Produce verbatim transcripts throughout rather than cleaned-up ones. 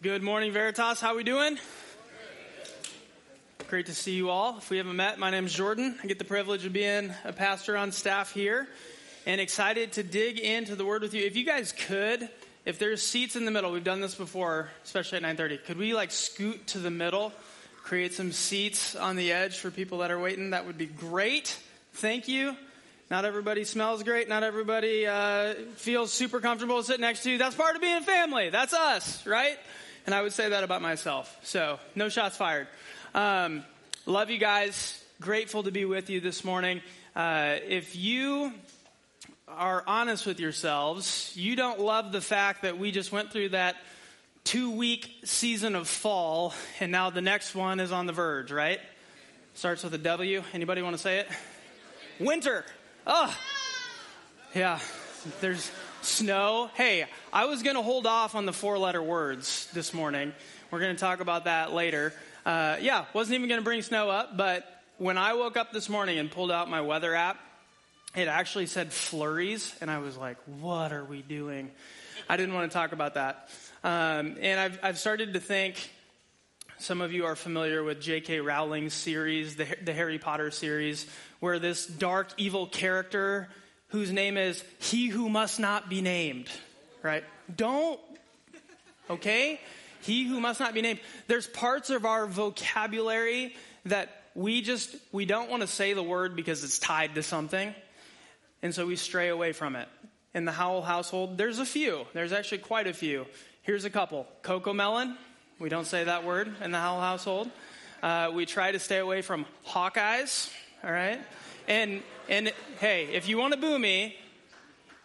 Good morning, Veritas. How we doing? Great to see you all. If we haven't met, my name is Jordan. I get the privilege of being a pastor on staff here and excited to dig into the Word with you. If you guys could, if there's seats in the middle, we've done this before, especially at nine thirty, could we like scoot to the middle, create some seats on the edge for people that are waiting? That would be great. Thank you. Not everybody smells great. Not everybody uh, feels super comfortable sitting next to you. That's part of being family. That's us, right? And I would say that about myself. So no shots fired. Um, love you guys. Grateful to be with you this morning. Uh, if you are honest with yourselves, you don't love the fact that we just went through that two-week season of fall, and now the next one is on the verge, right? Starts with a W. Anybody want to say it? Winter. Oh, yeah. There's snow. Hey, I was going to hold off on the four-letter words this morning. We're going to talk about that later. Uh, yeah, wasn't even going to bring snow up, but when I woke up this morning and pulled out my weather app, it actually said flurries, and I was like, what are we doing? I didn't want to talk about that. Um, and I've, I've started to think, some of you are familiar with J K Rowling's series, the, the Harry Potter series, where this dark, evil character whose name is He Who Must Not Be Named, right? Don't, okay? He Who Must Not Be Named. There's parts of our vocabulary that we just, we don't want to say the word because it's tied to something, and so we stray away from it. In the Howell household, there's a few. There's actually quite a few. Here's a couple. Cocoa Melon. We don't say that word in the Howell household. Uh, we try to stay away from Hawkeyes, all right? And and hey, if you want to boo me,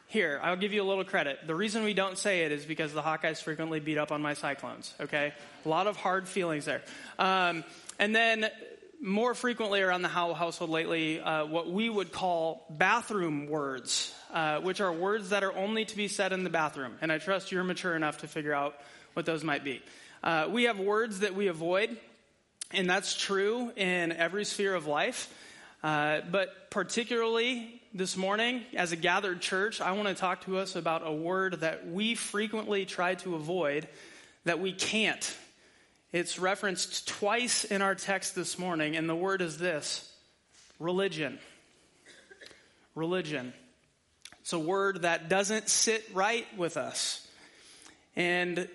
here, I'll give you a little credit. The reason we don't say it is because the Hawkeyes frequently beat up on my Cyclones, okay? A lot of hard feelings there. Um, and then more frequently around the Howell household lately, uh, what we would call bathroom words, uh, which are words that are only to be said in the bathroom. And I trust you're mature enough to figure out what those might be. Uh, we have words that we avoid, and that's true in every sphere of life. Uh, but particularly this morning, as a gathered church, I want to talk to us about a word that we frequently try to avoid that we can't. It's referenced twice in our text this morning, and the word is this: religion. Religion. It's a word that doesn't sit right with us. And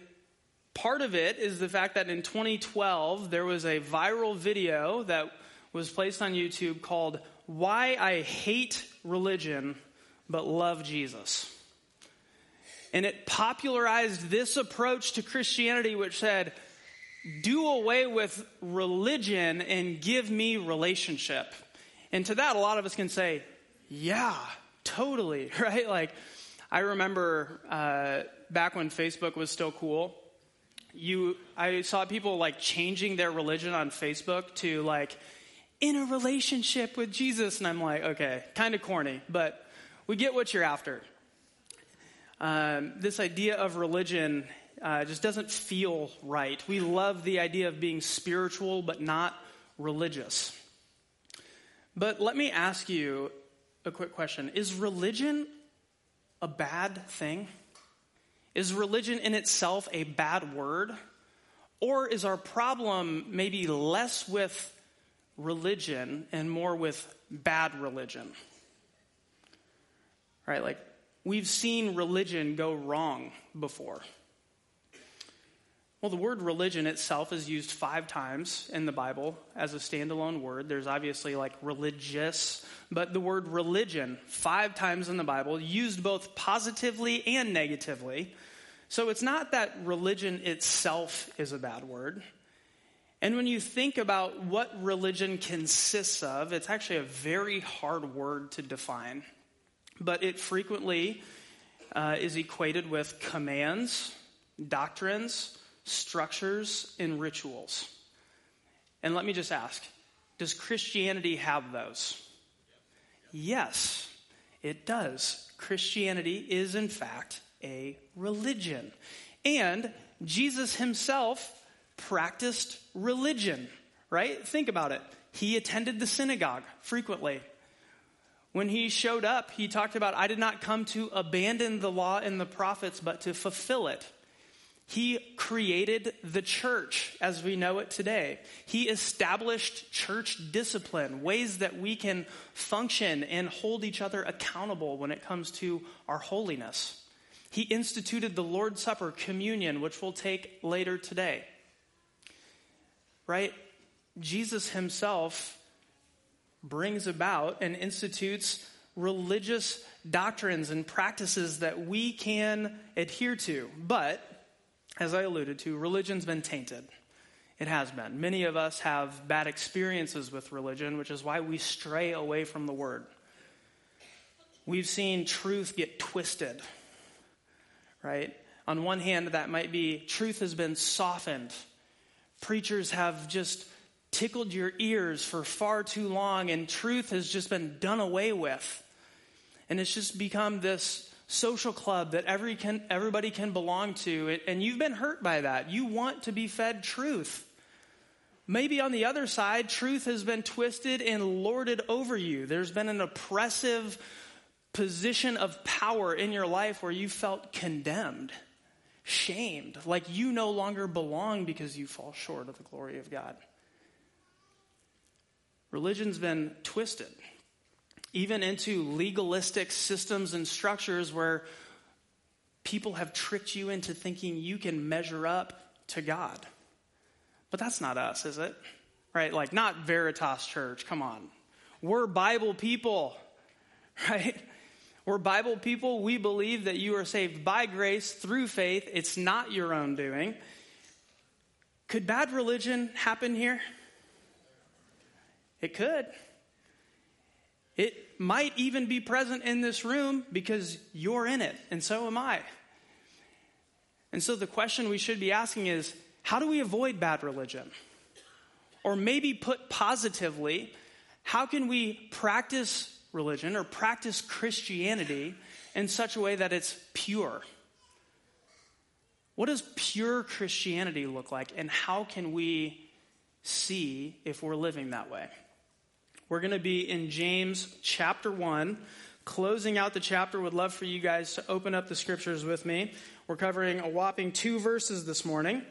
part of it is the fact that in twenty twelve, there was a viral video that was placed on YouTube called "Why I Hate Religion But Love Jesus." And it popularized this approach to Christianity, which said, do away with religion and give me relationship. And to that, a lot of us can say, yeah, totally, right? Like, I remember uh, back when Facebook was still cool, you, I saw people like changing their religion on Facebook to like, in a relationship with Jesus. And I'm like, okay, kind of corny, but we get what you're after. Um, this idea of religion uh, just doesn't feel right. We love the idea of being spiritual, but not religious. But let me ask you a quick question. Is religion a bad thing? Is religion in itself a bad word? Or is our problem maybe less with religion and more with bad religion? Right? Like, we've seen religion go wrong before. Well, the word religion itself is used five times in the Bible as a standalone word. There's obviously like religious, but the word religion five times in the Bible, used both positively and negatively. So it's not that religion itself is a bad word. And when you think about what religion consists of, it's actually a very hard word to define. But it frequently uh, is equated with commands, doctrines, structures, and rituals. And let me just ask, does Christianity have those? Yes, it does. Christianity is, in fact, a religion. And Jesus himself practiced religion, right? Think about it. He attended the synagogue frequently. When he showed up, he talked about, I did not come to abandon the law and the prophets, but to fulfill it. He created the church as we know it today. He established church discipline, ways that we can function and hold each other accountable when it comes to our holiness. He instituted the Lord's Supper, communion, which we'll take later today. Right? Jesus himself brings about and institutes religious doctrines and practices that we can adhere to, but as I alluded to, religion's been tainted. It has been. Many of us have bad experiences with religion, which is why we stray away from the word. We've seen truth get twisted, right? On one hand, that might be truth has been softened. Preachers have just tickled your ears for far too long, and truth has just been done away with. And it's just become this social club that every can, everybody can belong to, and you've been hurt by that. You want to be fed truth. Maybe on the other side, truth has been twisted and lorded over you. There's been an oppressive position of power in your life where you felt condemned, shamed, like you no longer belong because you fall short of the glory of God. Religion's been twisted, even into legalistic systems and structures where people have tricked you into thinking you can measure up to God. But that's not us, is it? Right? Like, not Veritas Church, come on. We're Bible people, right? We're Bible people. We believe that you are saved by grace through faith. It's not your own doing. Could bad religion happen here? It could. It might even be present in this room because you're in it, and so am I. And so the question we should be asking is, how do we avoid bad religion? Or maybe put positively, how can we practice religion or practice Christianity in such a way that it's pure? What does pure Christianity look like, and how can we see if we're living that way? We're going to be in James chapter one, closing out the chapter. Would love for you guys to open up the scriptures with me. We're covering a whopping two verses this morning,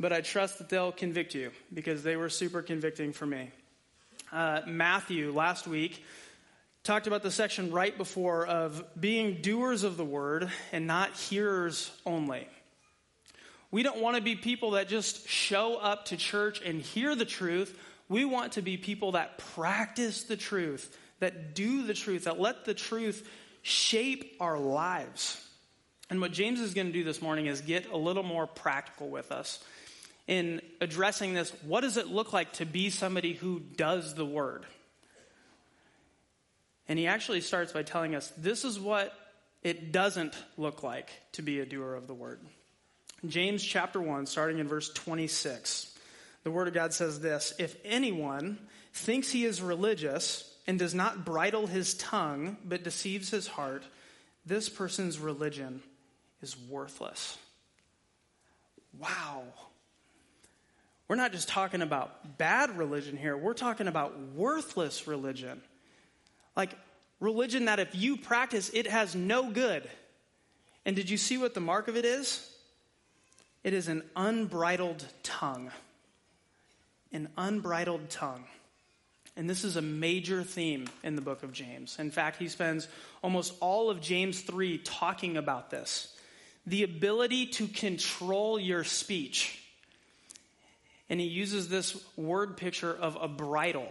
but I trust that they'll convict you because they were super convicting for me. Uh, Matthew, last week, talked about the section right before of being doers of the word and not hearers only. We don't want to be people that just show up to church and hear the truth. We want to be people that practice the truth, that do the truth, that let the truth shape our lives. And what James is going to do this morning is get a little more practical with us in addressing this. What does it look like to be somebody who does the word? And he actually starts by telling us this is what it doesn't look like to be a doer of the word. James chapter one, starting in verse twenty-six. The word of God says this: if anyone thinks he is religious and does not bridle his tongue, but deceives his heart, this person's religion is worthless. Wow. We're not just talking about bad religion here. We're talking about worthless religion. Like religion that if you practice, it has no good. And did you see what the mark of it is? It is an unbridled tongue. An unbridled tongue. And this is a major theme in the book of James. In fact, he spends almost all of James three talking about this. The ability to control your speech. And he uses this word picture of a bridle,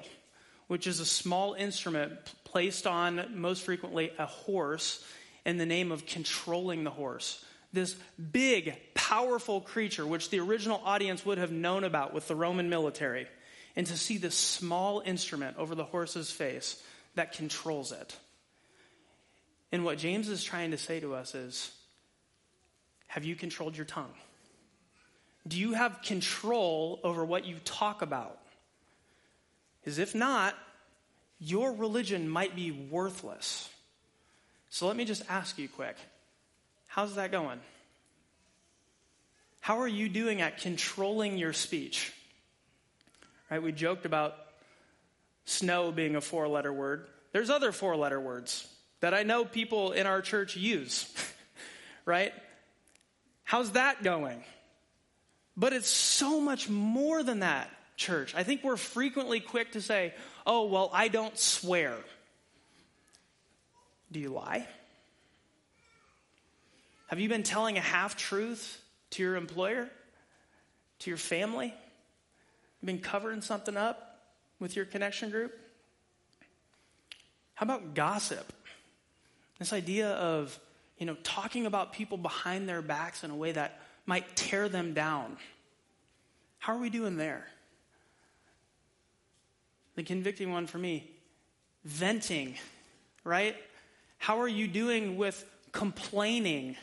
which is a small instrument placed on, most frequently, a horse in the name of controlling the horse. This big, powerful creature, which the original audience would have known about with the Roman military. And to see this small instrument over the horse's face that controls it. And what James is trying to say to us is, have you controlled your tongue? Do you have control over what you talk about? Because if not, your religion might be worthless. So let me just ask you quick. How's that going? How are you doing at controlling your speech? Right, we joked about snow being a four-letter word. There's other four-letter words that I know people in our church use, right? How's that going? But it's so much more than that, church. I think we're frequently quick to say, oh, well, I don't swear. Do you lie? Have you been telling a half-truth to your employer, to your family? You've been covering something up with your connection group? How about gossip? This idea of, you know, talking about people behind their backs in a way that might tear them down. How are we doing there? The convicting one for me, venting, right? How are you doing with complaining?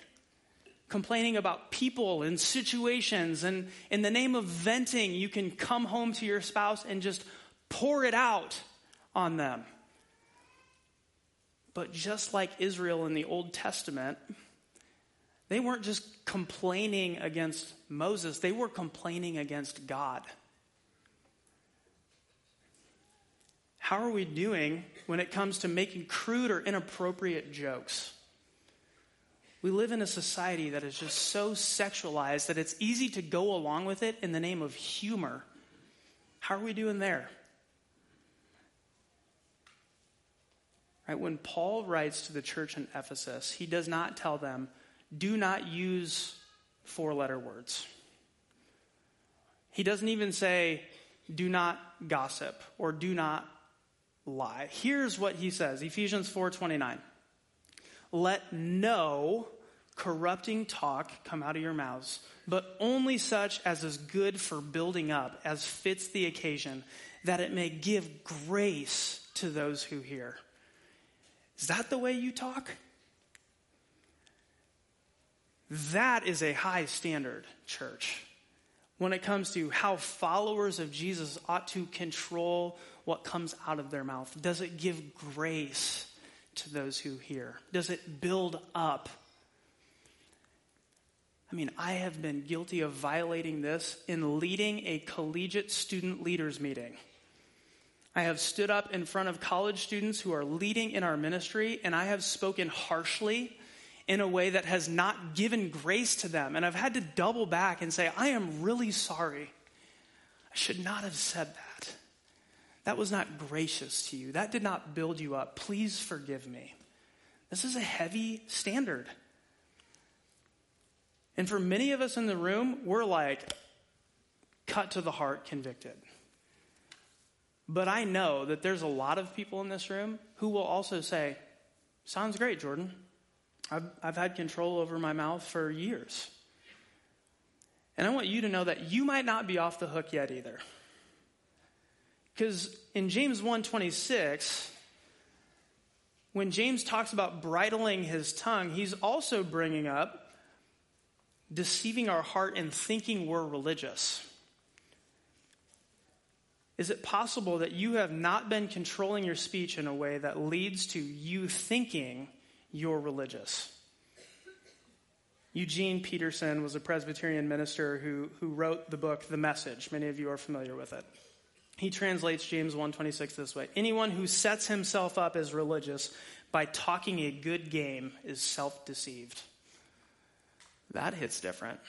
Complaining about people and situations, and in the name of venting, you can come home to your spouse and just pour it out on them. But just like Israel in the Old Testament, they weren't just complaining against Moses, they were complaining against God. How are we doing when it comes to making crude or inappropriate jokes? We live in a society that is just so sexualized that it's easy to go along with it in the name of humor. How are we doing there? Right, when Paul writes to the church in Ephesus, he does not tell them, do not use four-letter words. He doesn't even say, do not gossip or do not lie. Here's what he says, Ephesians four twenty-nine. Let no corrupting talk come out of your mouths, but only such as is good for building up, as fits the occasion, that it may give grace to those who hear. Is that the way you talk? That is a high standard, church, when it comes to how followers of Jesus ought to control what comes out of their mouth. Does it give grace to those who hear? Does it build up? I mean, I have been guilty of violating this in leading a collegiate student leaders meeting. I have stood up in front of college students who are leading in our ministry, and I have spoken harshly in a way that has not given grace to them. And I've had to double back and say, I am really sorry. I should not have said that. That was not gracious to you. That did not build you up. Please forgive me. This is a heavy standard. And for many of us in the room, we're like, cut to the heart, convicted. But I know that there's a lot of people in this room who will also say, sounds great, Jordan. I've, I've had control over my mouth for years. And I want you to know that you might not be off the hook yet either. Because in James one twenty-six, when James talks about bridling his tongue, he's also bringing up deceiving our heart and thinking we're religious. Is it possible that you have not been controlling your speech in a way that leads to you thinking you're religious? Eugene Peterson was a Presbyterian minister who, who wrote the book, The Message. Many of you are familiar with it. He translates James one twenty-six this way. Anyone who sets himself up as religious by talking a good game is self-deceived. That hits different.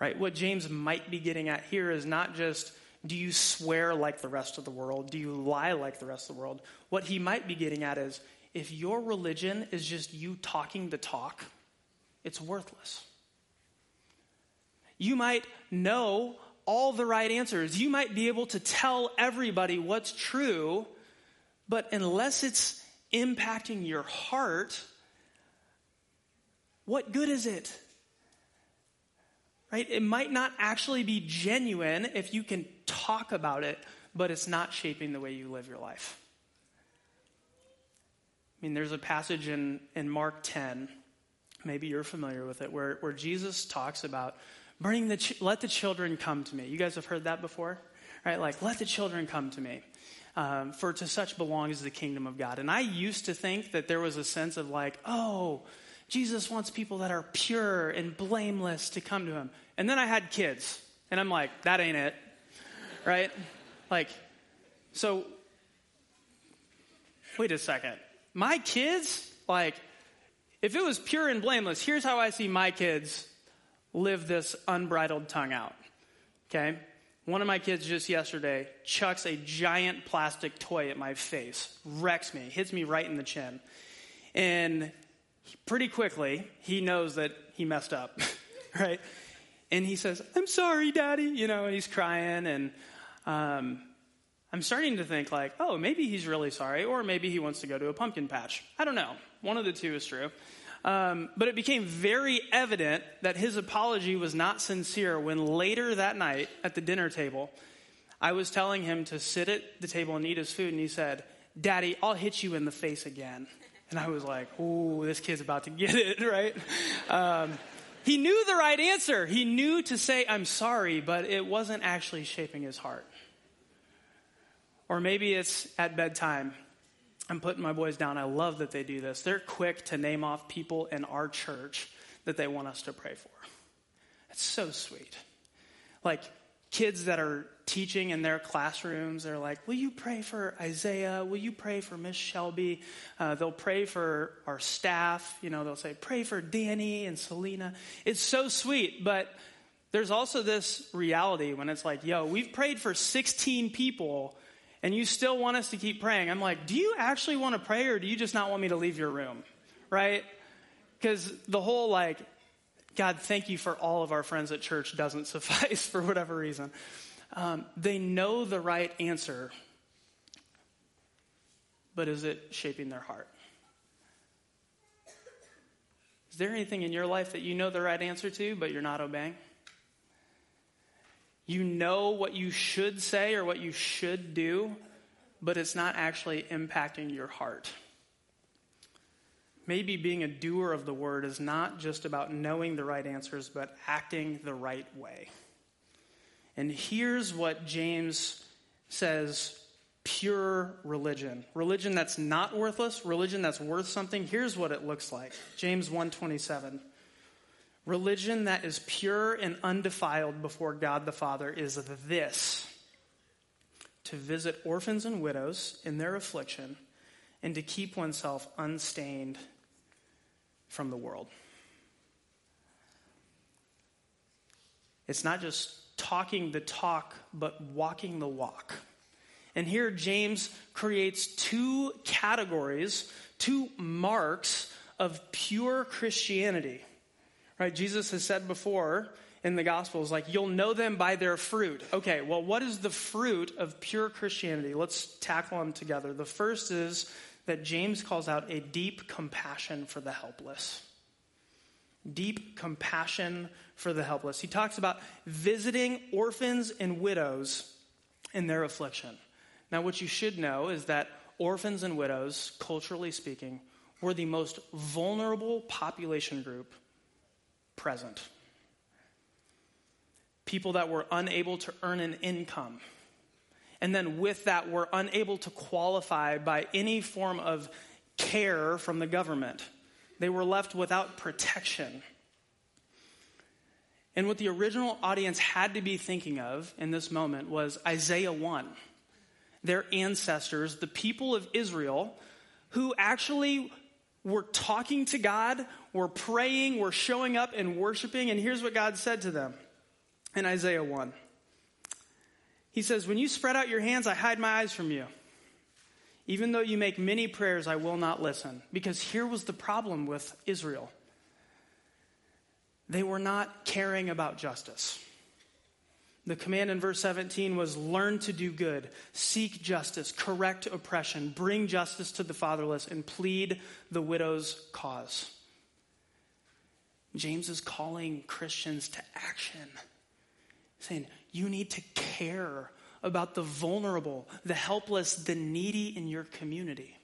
Right? What James might be getting at here is not just, do you swear like the rest of the world? Do you lie like the rest of the world? What he might be getting at is, if your religion is just you talking the talk, it's worthless. You might know all the right answers. You might be able to tell everybody what's true, but unless it's impacting your heart, what good is it? Right? It might not actually be genuine if you can talk about it, but it's not shaping the way you live your life. I mean, there's a passage in, in Mark ten, maybe you're familiar with it, where, where Jesus talks about, Bring the ch- let the children come to me. You guys have heard that before? Right? Like, let the children come to me, um, for to such belongs the kingdom of God. And I used to think that there was a sense of like, oh, Jesus wants people that are pure and blameless to come to him. And then I had kids, and I'm like, that ain't it, right? Like, so, wait a second. My kids, like, if it was pure and blameless, here's how I see my kids live this unbridled tongue out, okay? One of my kids just yesterday chucks a giant plastic toy at my face, wrecks me, hits me right in the chin. And pretty quickly, he knows that he messed up, right? And he says, "I'm sorry, Daddy," you know, and he's crying. And um, I'm starting to think like, oh, maybe he's really sorry, or maybe he wants to go to a pumpkin patch. I don't know. One of the two is true. Um, but it became very evident that his apology was not sincere when later that night at the dinner table, I was telling him to sit at the table and eat his food. And he said, "Daddy, I'll hit you in the face again." And I was like, "Ooh, this kid's about to get it," right? Um, he knew the right answer. He knew to say, "I'm sorry," but it wasn't actually shaping his heart. Or maybe it's at bedtime. I'm putting my boys down. I love that they do this. They're quick to name off people in our church that they want us to pray for. It's so sweet. Like kids that are teaching in their classrooms, they're like, "Will you pray for Isaiah? Will you pray for Miss Shelby?" Uh, they'll pray for our staff. You know, they'll say, "Pray for Danny and Selena." It's so sweet, but there's also this reality when it's like, yo, we've prayed for sixteen people and you still want us to keep praying. I'm like, do you actually want to pray, or do you just not want me to leave your room, right? Because the whole like, "God, thank you for all of our friends at church" doesn't suffice for whatever reason. Um, they know the right answer, but is it shaping their heart? Is there anything in your life that you know the right answer to, but you're not obeying? You know what you should say or what you should do, but it's not actually impacting your heart. Maybe being a doer of the word is not just about knowing the right answers, but acting the right way. And here's what James says, pure religion. Religion that's not worthless, religion that's worth something. Here's what it looks like. James one twenty-seven. Religion that is pure and undefiled before God the Father is this: to visit orphans and widows in their affliction and to keep oneself unstained from the world. It's not just talking the talk, but walking the walk. And here James creates two categories, two marks of pure Christianity. Right, Jesus has said before in the Gospels, like, you'll know them by their fruit. Okay, well, what is the fruit of pure Christianity? Let's tackle them together. The first is that James calls out a deep compassion for the helpless. Deep compassion for the helpless. He talks about visiting orphans and widows in their affliction. Now, what you should know is that orphans and widows, culturally speaking, were the most vulnerable population group present. People that were unable to earn an income, and then with that were unable to qualify by any form of care from the government. They were left without protection. And what the original audience had to be thinking of in this moment was Isaiah one. Their ancestors, the people of Israel, who actually were talking to God, were praying, were showing up and worshiping. And here's what God said to them in Isaiah one. He says, "When you spread out your hands, I hide my eyes from you. Even though you make many prayers, I will not listen." Because here was the problem with Israel. They were not caring about justice. The command in verse seventeen was, "Learn to do good, seek justice, correct oppression, bring justice to the fatherless, and plead the widow's cause." James is calling Christians to action, saying, you need to care about the vulnerable, the helpless, the needy in your community.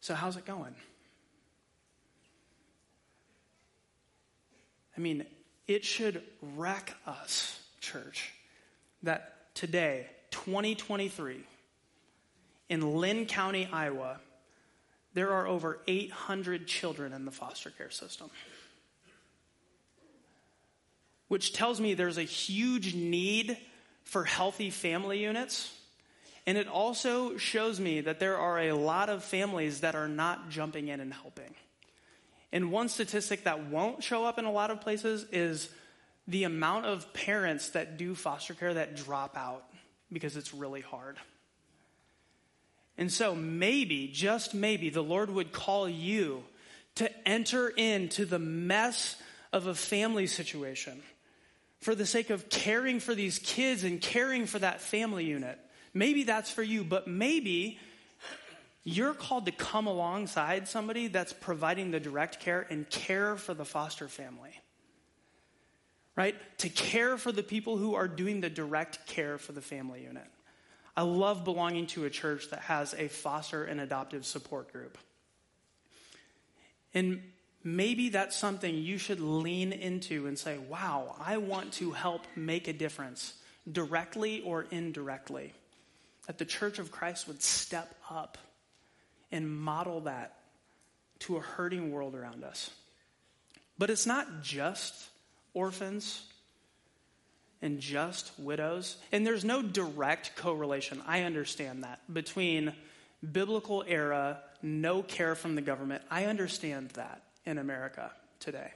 So how's it going? I mean, it should wreck us, church, that today, twenty twenty-three, in Linn County, Iowa, there are over eight hundred children in the foster care system. Which tells me there's a huge need for healthy family units. And it also shows me that there are a lot of families that are not jumping in and helping. And one statistic that won't show up in a lot of places is the amount of parents that do foster care that drop out because it's really hard. And so maybe, just maybe, the Lord would call you to enter into the mess of a family situation for the sake of caring for these kids and caring for that family unit. Maybe that's for you, but maybe you're called to come alongside somebody that's providing the direct care and care for the foster family, right? To care for the people who are doing the direct care for the family unit. I love belonging to a church that has a foster and adoptive support group. And maybe that's something you should lean into and say, wow, I want to help make a difference directly or indirectly. That the Church of Christ would step up and model that to a hurting world around us. But it's not just orphans and just widows. And there's no direct correlation, I understand that, between biblical era, no care from the government. I understand that in America today.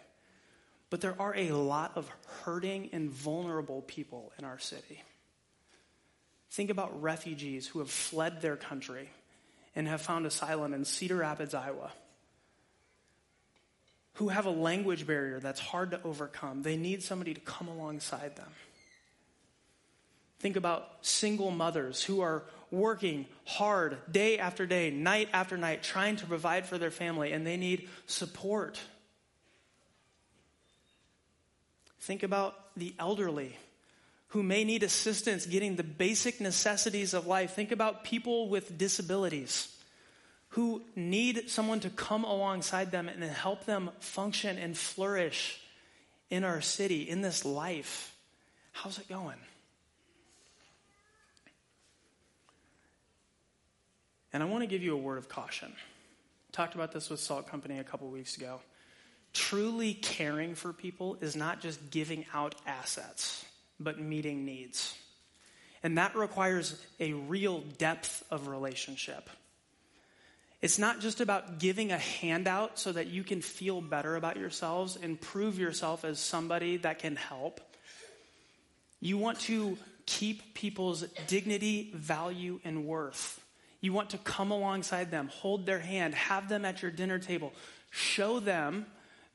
But there are a lot of hurting and vulnerable people in our city. Think about refugees who have fled their country and have found asylum in Cedar Rapids, Iowa, who have a language barrier that's hard to overcome. They need somebody to come alongside them. Think about single mothers who are working hard day after day, night after night, trying to provide for their family, and they need support. Think about the elderly who may need assistance getting the basic necessities of life. Think about people with disabilities who need someone to come alongside them and help them function and flourish in our city, in this life. How's it going? And I want to give you a word of caution. Talked about this with Salt Company a couple weeks ago. Truly caring for people is not just giving out assets, but meeting needs. And that requires a real depth of relationship. It's not just about giving a handout so that you can feel better about yourselves and prove yourself as somebody that can help. You want to keep people's dignity, value, and worth. You want to come alongside them, hold their hand, have them at your dinner table, show them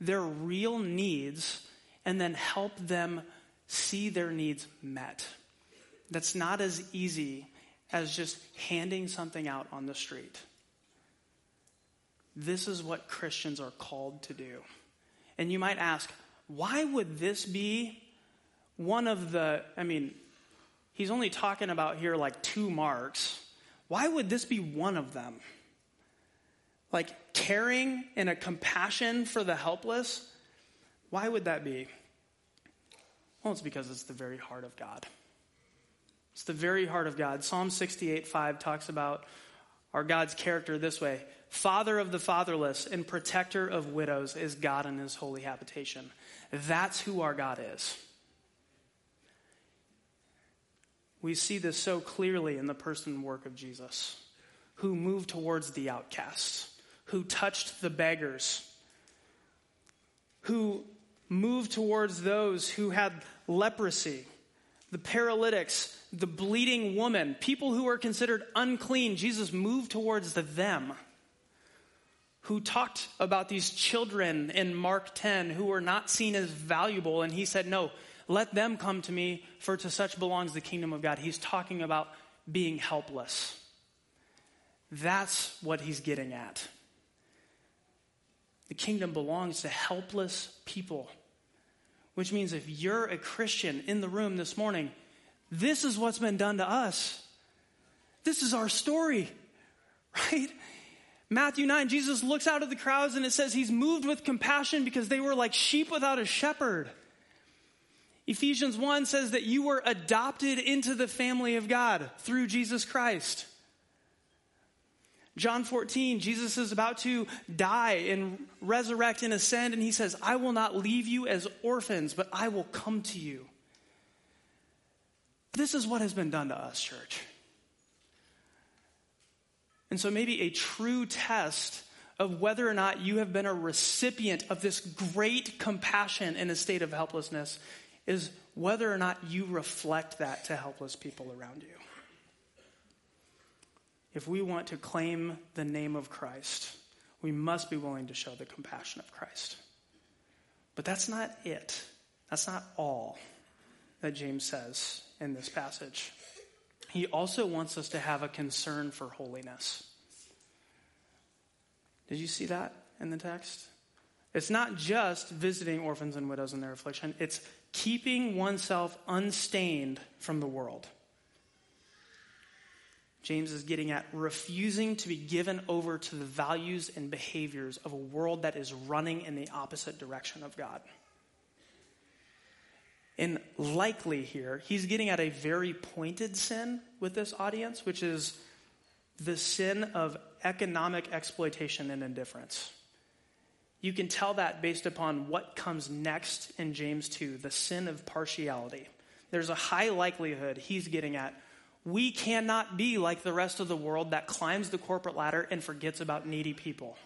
their real needs, and then help them see their needs met. That's not as easy as just handing something out on the street. This is what Christians are called to do. And you might ask, why would this be one of the, I mean, he's only talking about here like two marks. Why would this be one of them? Like caring and a compassion for the helpless? Why would that be? Well, it's because it's the very heart of God. It's the very heart of God. Psalm sixty-eight five talks about our God's character this way. Father of the fatherless and protector of widows is God in his holy habitation. That's who our God is. We see this so clearly in the person and work of Jesus, who moved towards the outcasts, who touched the beggars, who moved towards those who had leprosy, the paralytics, the bleeding woman, people who were considered unclean. Jesus moved towards the them, who talked about these children in Mark ten who were not seen as valuable. And he said, no, let them come to me, for to such belongs the kingdom of God. He's talking about being helpless. That's what he's getting at. The kingdom belongs to helpless people, which means if you're a Christian in the room this morning, this is what's been done to us. This is our story, right? Matthew nine, Jesus looks out at the crowds and it says he's moved with compassion because they were like sheep without a shepherd. Ephesians one says that you were adopted into the family of God through Jesus Christ. John fourteen, Jesus is about to die and resurrect and ascend, and he says, I will not leave you as orphans, but I will come to you. This is what has been done to us, church. And so maybe a true test of whether or not you have been a recipient of this great compassion in a state of helplessness is whether or not you reflect that to helpless people around you. If we want to claim the name of Christ, we must be willing to show the compassion of Christ. But that's not it. That's not all that James says in this passage. He also wants us to have a concern for holiness. Did you see that in the text? It's not just visiting orphans and widows in their affliction. It's keeping oneself unstained from the world. James is getting at refusing to be given over to the values and behaviors of a world that is running in the opposite direction of God. And likely here, he's getting at a very pointed sin with this audience, which is the sin of economic exploitation and indifference. You can tell that based upon what comes next in James two, the sin of partiality. There's a high likelihood he's getting at, we cannot be like the rest of the world that climbs the corporate ladder and forgets about needy people.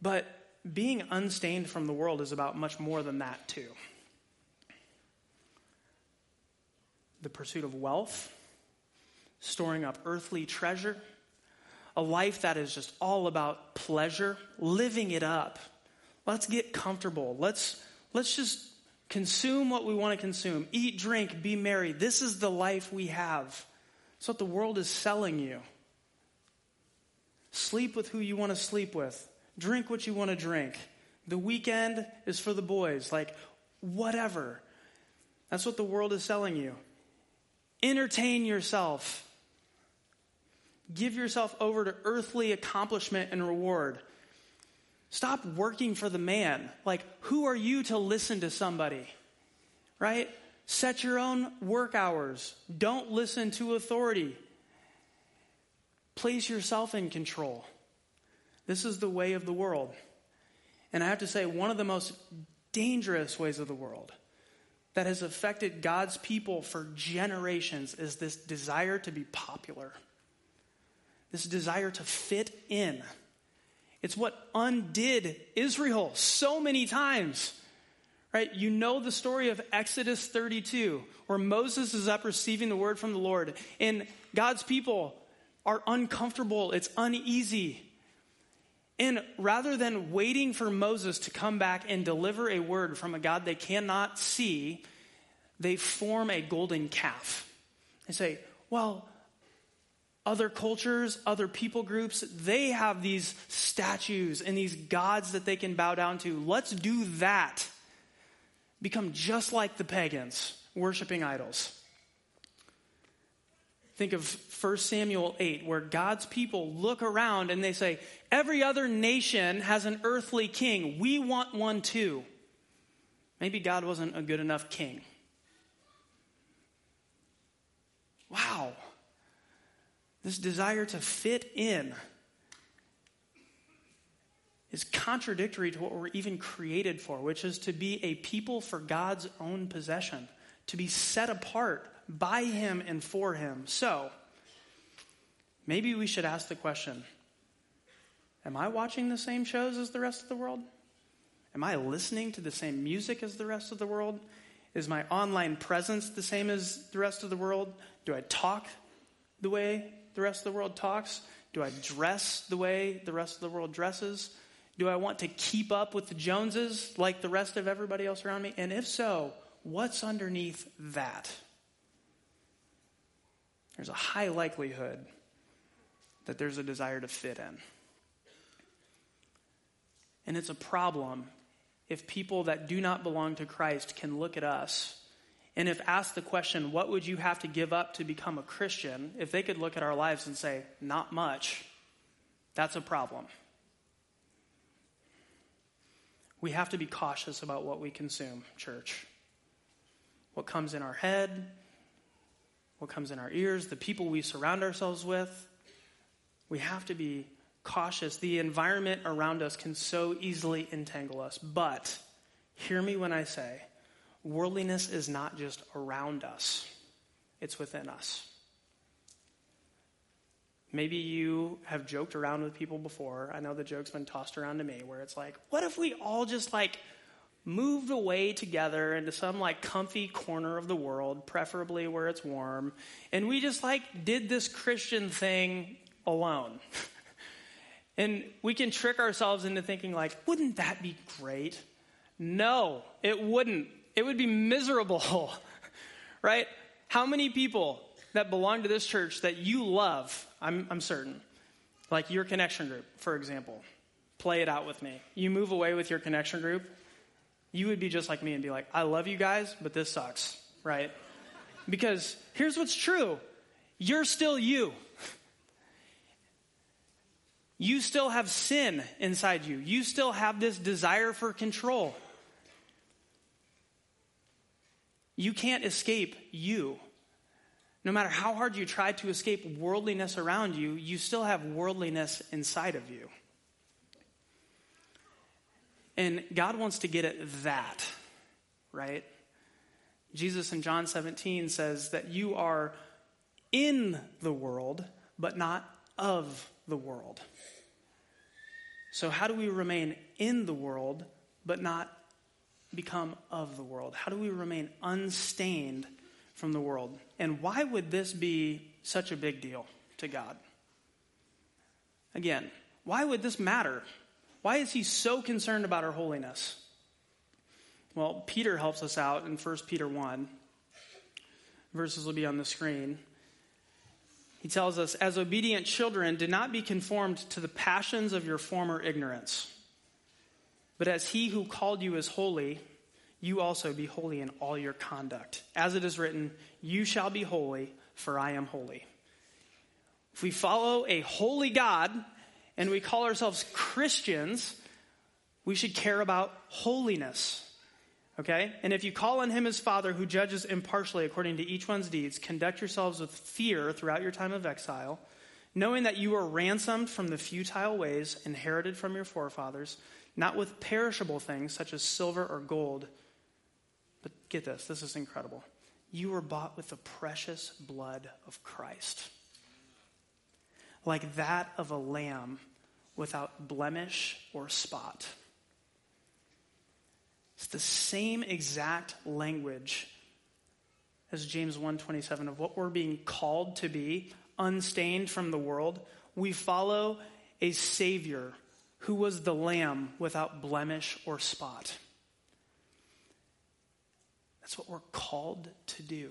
But being unstained from the world is about much more than that, too. The pursuit of wealth, storing up earthly treasure, a life that is just all about pleasure, living it up. Let's get comfortable. Let's let's just consume what we want to consume. Eat, drink, be merry. This is the life we have. It's what the world is selling you. Sleep with who you want to sleep with. Drink what you want to drink. The weekend is for the boys. Like, whatever. That's what the world is selling you. Entertain yourself. Give yourself over to earthly accomplishment and reward. Stop working for the man. Like, who are you to listen to somebody? Right? Set your own work hours. Don't listen to authority. Place yourself in control. This is the way of the world. And I have to say, one of the most dangerous ways of the world that has affected God's people for generations is this desire to be popular. This desire to fit in. It's what undid Israel so many times. Right? You know the story of Exodus thirty-two, where Moses is up receiving the word from the Lord, and God's people are uncomfortable. It's uneasy. And rather than waiting for Moses to come back and deliver a word from a God they cannot see, they form a golden calf. They say, well, other cultures, other people groups, they have these statues and these gods that they can bow down to. Let's do that. Become just like the pagans, worshiping idols. Think of First Samuel eight, where God's people look around and they say, every other nation has an earthly king. We want one too. Maybe God wasn't a good enough king. Wow. This desire to fit in is contradictory to what we're even created for, which is to be a people for God's own possession, to be set apart by him and for him. So, maybe we should ask the question, am I watching the same shows as the rest of the world? Am I listening to the same music as the rest of the world? Is my online presence the same as the rest of the world? Do I talk the way the rest of the world talks? Do I dress the way the rest of the world dresses? Do I want to keep up with the Joneses like the rest of everybody else around me? And if so, what's underneath that? There's a high likelihood that there's a desire to fit in. And it's a problem if people that do not belong to Christ can look at us, and if asked the question, what would you have to give up to become a Christian? If they could look at our lives and say, not much, that's a problem. We have to be cautious about what we consume, church. What comes in our head, what comes in our ears, the people we surround ourselves with. We have to be cautious. The environment around us can so easily entangle us. But hear me when I say, worldliness is not just around us. It's within us. Maybe you have joked around with people before. I know the joke's been tossed around to me where it's like, what if we all just like moved away together into some like comfy corner of the world, preferably where it's warm, and we just like did this Christian thing alone? And we can trick ourselves into thinking like, wouldn't that be great? No, it wouldn't. It would be miserable, right? How many people that belong to this church that you love, I'm, I'm certain, like your connection group, for example, play it out with me. You move away with your connection group, you would be just like me and be like, I love you guys, but this sucks, right? Because here's what's true. You're still you. You still have sin inside you. You still have this desire for control. You can't escape you. No matter how hard you try to escape worldliness around you, you still have worldliness inside of you. And God wants to get at that, right? Jesus in John seventeen says that you are in the world, but not of the world. So how do we remain in the world, but not become of the world? How do we remain unstained from the world? And why would this be such a big deal to God? Again, why would this matter? Why is he so concerned about our holiness? Well, Peter helps us out in First Peter one. Verses will be on the screen. He tells us, as obedient children, do not be conformed to the passions of your former ignorance. But as he who called you is holy, you also be holy in all your conduct. As it is written, you shall be holy, for I am holy. If we follow a holy God and we call ourselves Christians, we should care about holiness. Okay? And if you call on him as Father who judges impartially according to each one's deeds, conduct yourselves with fear throughout your time of exile, knowing that you were ransomed from the futile ways inherited from your forefathers, not with perishable things such as silver or gold. But get this, this is incredible. You were bought with the precious blood of Christ, like that of a lamb without blemish or spot. It's the same exact language as James one twenty-seven of what we're being called to be, unstained from the world. We follow a Savior who was the lamb without blemish or spot. That's what we're called to do,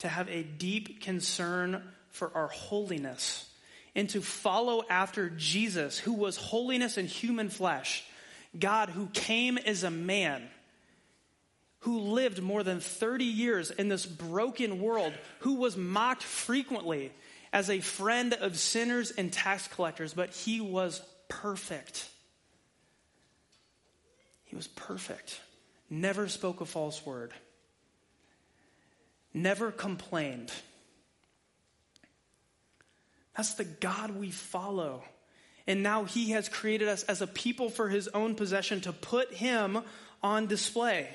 to have a deep concern for our holiness and to follow after Jesus, who was holiness in human flesh, God who came as a man, who lived more than thirty years in this broken world, who was mocked frequently as a friend of sinners and tax collectors, but he was perfect. He was perfect. Never spoke a false word. Never complained. That's the God we follow. And now he has created us as a people for his own possession to put him on display.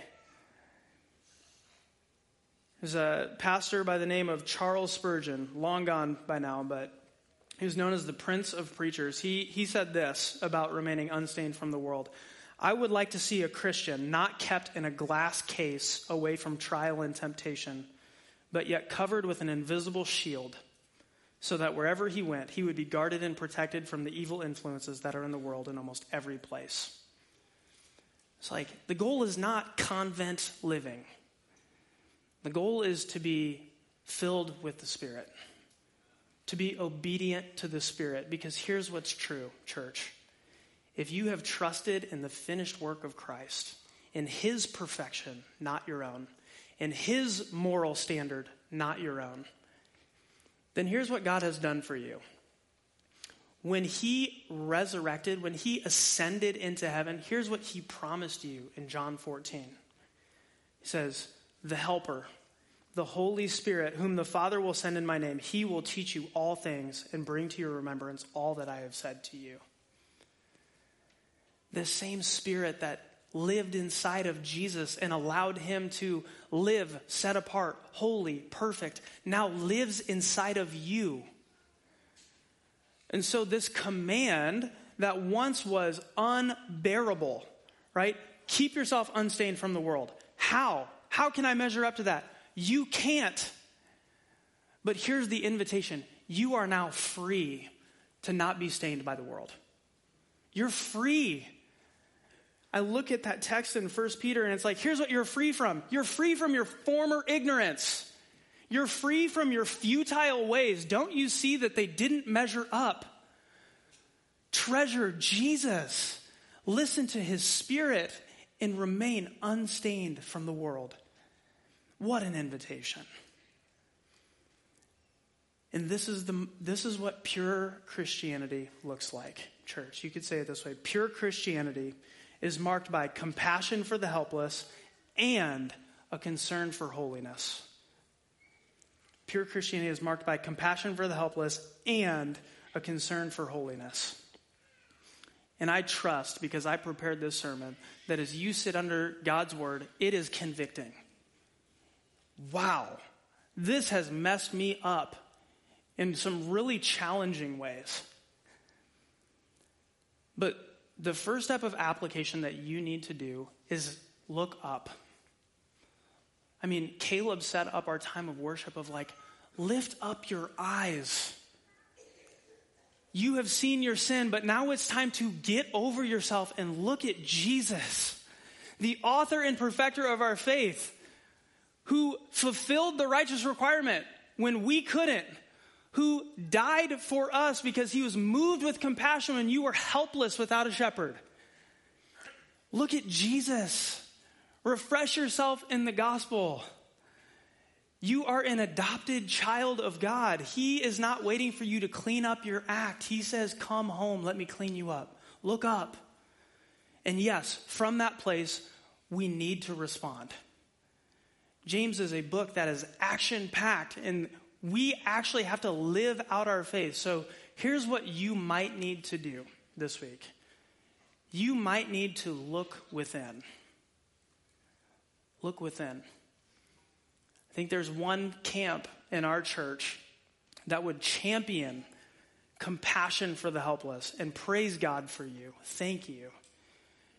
There's a pastor by the name of Charles Spurgeon, long gone by now, but he was known as the Prince of Preachers. He, he said this about remaining unstained from the world. I would like to see a Christian not kept in a glass case away from trial and temptation, but yet covered with an invisible shield, so that wherever he went, he would be guarded and protected from the evil influences that are in the world in almost every place. It's like, the goal is not convent living. The goal is to be filled with the Spirit, to be obedient to the Spirit, because here's what's true, church. If you have trusted in the finished work of Christ, in his perfection, not your own, in his moral standard, not your own, then here's what God has done for you. When he resurrected, when he ascended into heaven, here's what he promised you in John fourteen. He says, the Helper, the Holy Spirit, whom the Father will send in my name, he will teach you all things and bring to your remembrance all that I have said to you. The same Spirit that lived inside of Jesus and allowed him to live set apart, holy, perfect, now lives inside of you. And so this command that once was unbearable, right? Keep yourself unstained from the world. How? How can I measure up to that? You can't. But here's the invitation. You are now free to not be stained by the world. You're free. I look at that text in First Peter and it's like, here's what you're free from. You're free from your former ignorance. You're free from your futile ways. Don't you see that they didn't measure up? Treasure Jesus. Listen to his spirit and remain unstained from the world. What an invitation. And this is the this is what pure Christianity looks like, church. You could say it this way. Pure Christianity is marked by compassion for the helpless and a concern for holiness. Pure Christianity is marked by compassion for the helpless and a concern for holiness. And I trust, because I prepared this sermon, that as you sit under God's word, it is convicting. Wow, this has messed me up in some really challenging ways. But the first step of application that you need to do is look up. I mean, Caleb set up our time of worship of like, lift up your eyes. You have seen your sin, but now it's time to get over yourself and look at Jesus, the author and perfecter of our faith, who fulfilled the righteous requirement when we couldn't, who died for us because he was moved with compassion when you were helpless without a shepherd. Look at Jesus. Refresh yourself in the gospel. You are an adopted child of God. He is not waiting for you to clean up your act. He says, come home, let me clean you up. Look up. And yes, from that place, we need to respond. James is a book that is action-packed, and we actually have to live out our faith. So here's what you might need to do this week. You might need to look within. Look within. I think there's one camp in our church that would champion compassion for the helpless, and praise God for you. Thank you.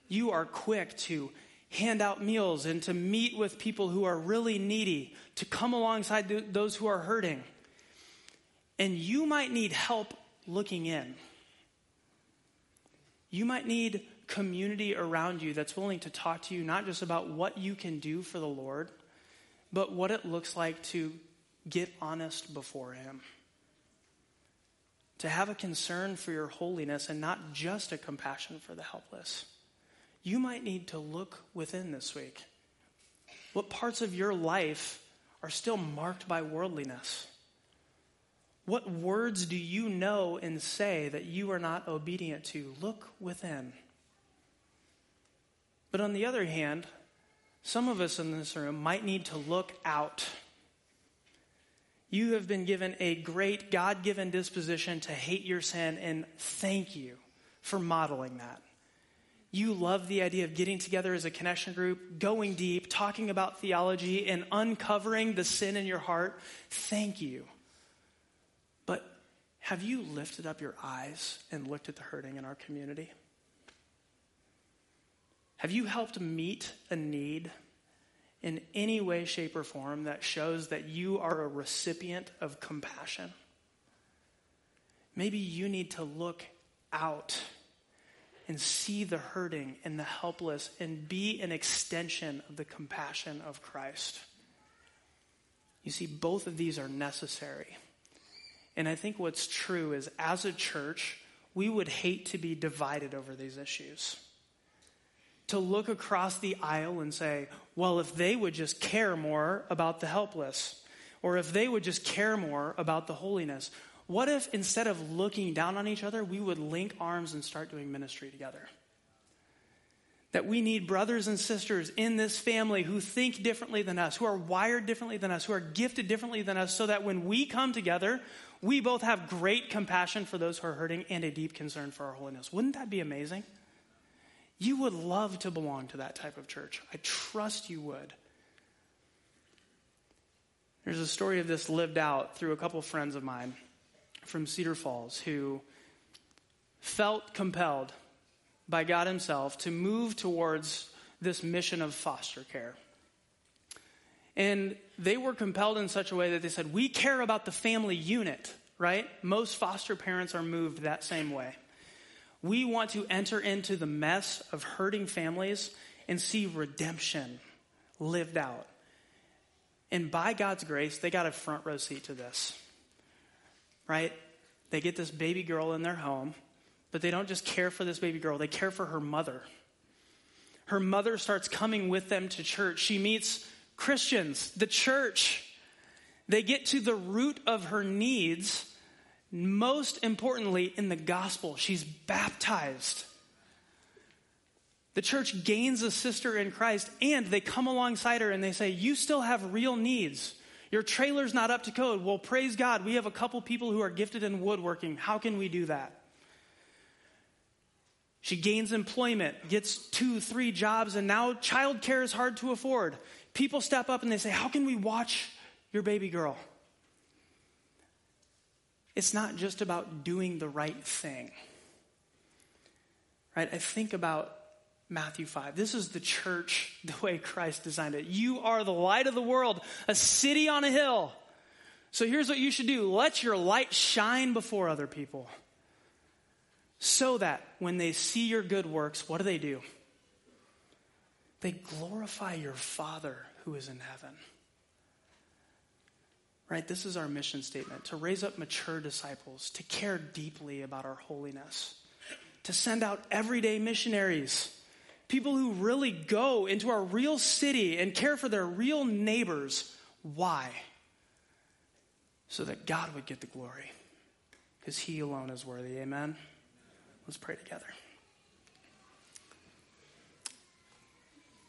You are quick to hand out meals and to meet with people who are really needy, to come alongside th- those who are hurting. And you might need help looking in. You might need community around you that's willing to talk to you, not just about what you can do for the Lord, but what it looks like to get honest before him. To have a concern for your holiness and not just a compassion for the helpless. You might need to look within this week. What parts of your life are still marked by worldliness? What words do you know and say that you are not obedient to? Look within. But on the other hand, some of us in this room might need to look out. You have been given a great God-given disposition to hate your sin, and thank you for modeling that. You love the idea of getting together as a connection group, going deep, talking about theology, and uncovering the sin in your heart. Thank you. But have you lifted up your eyes and looked at the hurting in our community? Have you helped meet a need in any way, shape, or form that shows that you are a recipient of compassion? Maybe you need to look out and see the hurting and the helpless and be an extension of the compassion of Christ. You see, both of these are necessary. And I think what's true is, as a church, we would hate to be divided over these issues. To look across the aisle and say, well, if they would just care more about the helpless, or if they would just care more about the holiness. What if, instead of looking down on each other, we would link arms and start doing ministry together? That we need brothers and sisters in this family who think differently than us, who are wired differently than us, who are gifted differently than us, so that when we come together, we both have great compassion for those who are hurting and a deep concern for our holiness. Wouldn't that be amazing? You would love to belong to that type of church. I trust you would. There's a story of this lived out through a couple friends of mine from Cedar Falls who felt compelled by God himself to move towards this mission of foster care. And they were compelled in such a way that they said, we care about the family unit, right? Most foster parents are moved that same way. We want to enter into the mess of hurting families and see redemption lived out. And by God's grace, they got a front row seat to this, right? They get this baby girl in their home, but they don't just care for this baby girl. They care for her mother. Her mother starts coming with them to church. She meets Christians, the church. They get to the root of her needs. Most importantly, in the gospel, she's baptized. The church gains a sister in Christ, and they come alongside her and they say, you still have real needs. Your trailer's not up to code. Well, praise God, we have a couple people who are gifted in woodworking. How can we do that? She gains employment, gets two, three jobs, and now childcare is hard to afford. People step up and they say, how can we watch your baby girl? It's not just about doing the right thing. Right? I think about Matthew five. This is the church, the way Christ designed it. You are the light of the world, a city on a hill. So here's what you should do. Let your light shine before other people so that when they see your good works, what do they do? They glorify your Father who is in heaven. Right? This is our mission statement, to raise up mature disciples, to care deeply about our holiness, to send out everyday missionaries, people who really go into our real city and care for their real neighbors. Why? So that God would get the glory, because he alone is worthy. Amen? Let's pray together.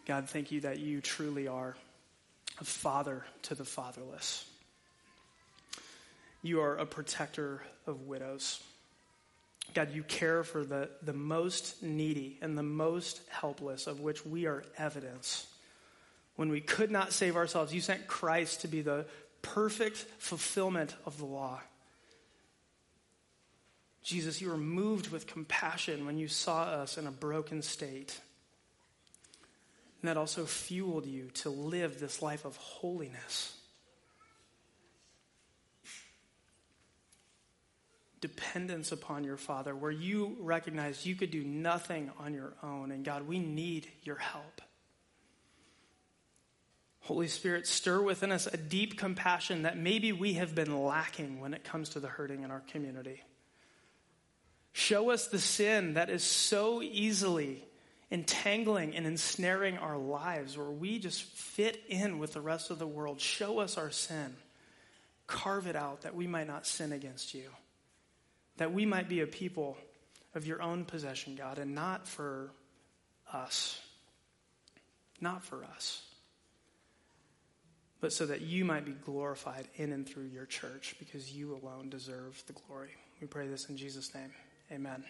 God, thank you that you truly are a father to the fatherless. You are a protector of widows. God, you care for the, the most needy and the most helpless, of which we are evidence. When we could not save ourselves, you sent Christ to be the perfect fulfillment of the law. Jesus, you were moved with compassion when you saw us in a broken state. And that also fueled you to live this life of holiness. Dependence upon your Father, where you recognize you could do nothing on your own. And God, we need your help. Holy Spirit, stir within us a deep compassion that maybe we have been lacking when it comes to the hurting in our community. Show us the sin that is so easily entangling and ensnaring our lives, where we just fit in with the rest of the world. Show us our sin. Carve it out that we might not sin against you. That we might be a people of your own possession, God, and not for us. Not for us. But so that you might be glorified in and through your church, because you alone deserve the glory. We pray this in Jesus' name. Amen.